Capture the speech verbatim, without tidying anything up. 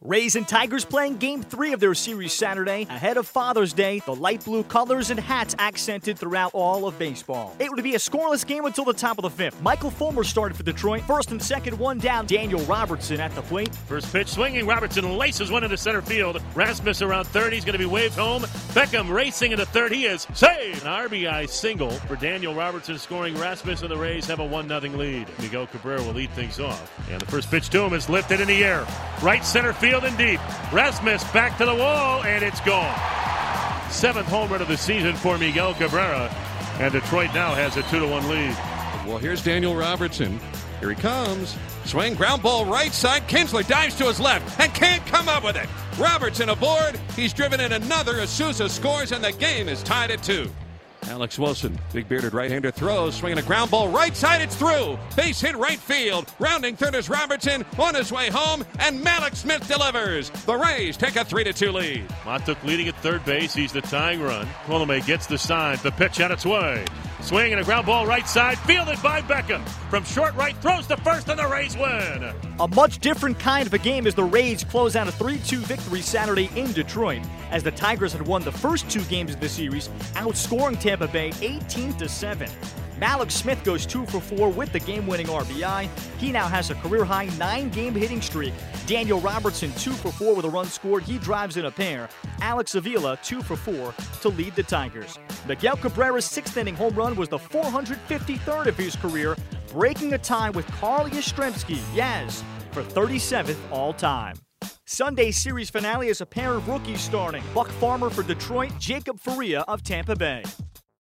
Rays and Tigers playing Game three of their series Saturday. Ahead of Father's Day, the light blue colors and hats accented throughout all of baseball. It would be a scoreless game until the top of the fifth. Michael Fulmer started for Detroit. First and second, one down. Daniel Robertson at the plate. First pitch swinging. Robertson laces one into center field. Rasmus around third. He's going to be waved home. Beckham racing into third. He is saved. An R B I single for Daniel Robertson, scoring Rasmus, and the Rays have a one nothing lead. Miguel Cabrera will lead things off. And the first pitch to him is lifted in the air. Right center field. Field and deep. Rasmus back to the wall, and it's gone. Seventh home run of the season for Miguel Cabrera, and Detroit now has a two to one lead. Well, here's Daniel Robertson. Here he comes. Swing, ground ball right side. Kinsler dives to his left and can't come up with it. Robertson aboard. He's driven in another. Asusa scores, and the game is tied at two. Alex Wilson, big-bearded right-hander, throws, swinging a ground ball right side, it's through. Base hit right field. Rounding third is Robertson, on his way home, and Malik Smith delivers. The Rays take a three to two lead. Mattuck leading at third base. He's the tying run. Colome gets the sign. The pitch out its way. Swing and a ground ball right side, fielded by Beckham. From short right, throws to first, and the Rays win. A much different kind of a game as the Rays close out a three two victory Saturday in Detroit, as the Tigers had won the first two games of the series, outscoring Tampa Bay eighteen to seven. Malik Smith goes two for four with the game-winning R B I. He now has a career-high nine-game hitting streak. Daniel Robertson two for four with a run scored. He drives in a pair. Alex Avila two for four to lead the Tigers. Miguel Cabrera's sixth-inning home run was the four hundred fifty-third of his career, breaking a tie with Carl Yastrzemski, Yaz, for thirty-seventh all-time. Sunday's series finale is a pair of rookies starting. Buck Farmer for Detroit, Jacob Faria of Tampa Bay.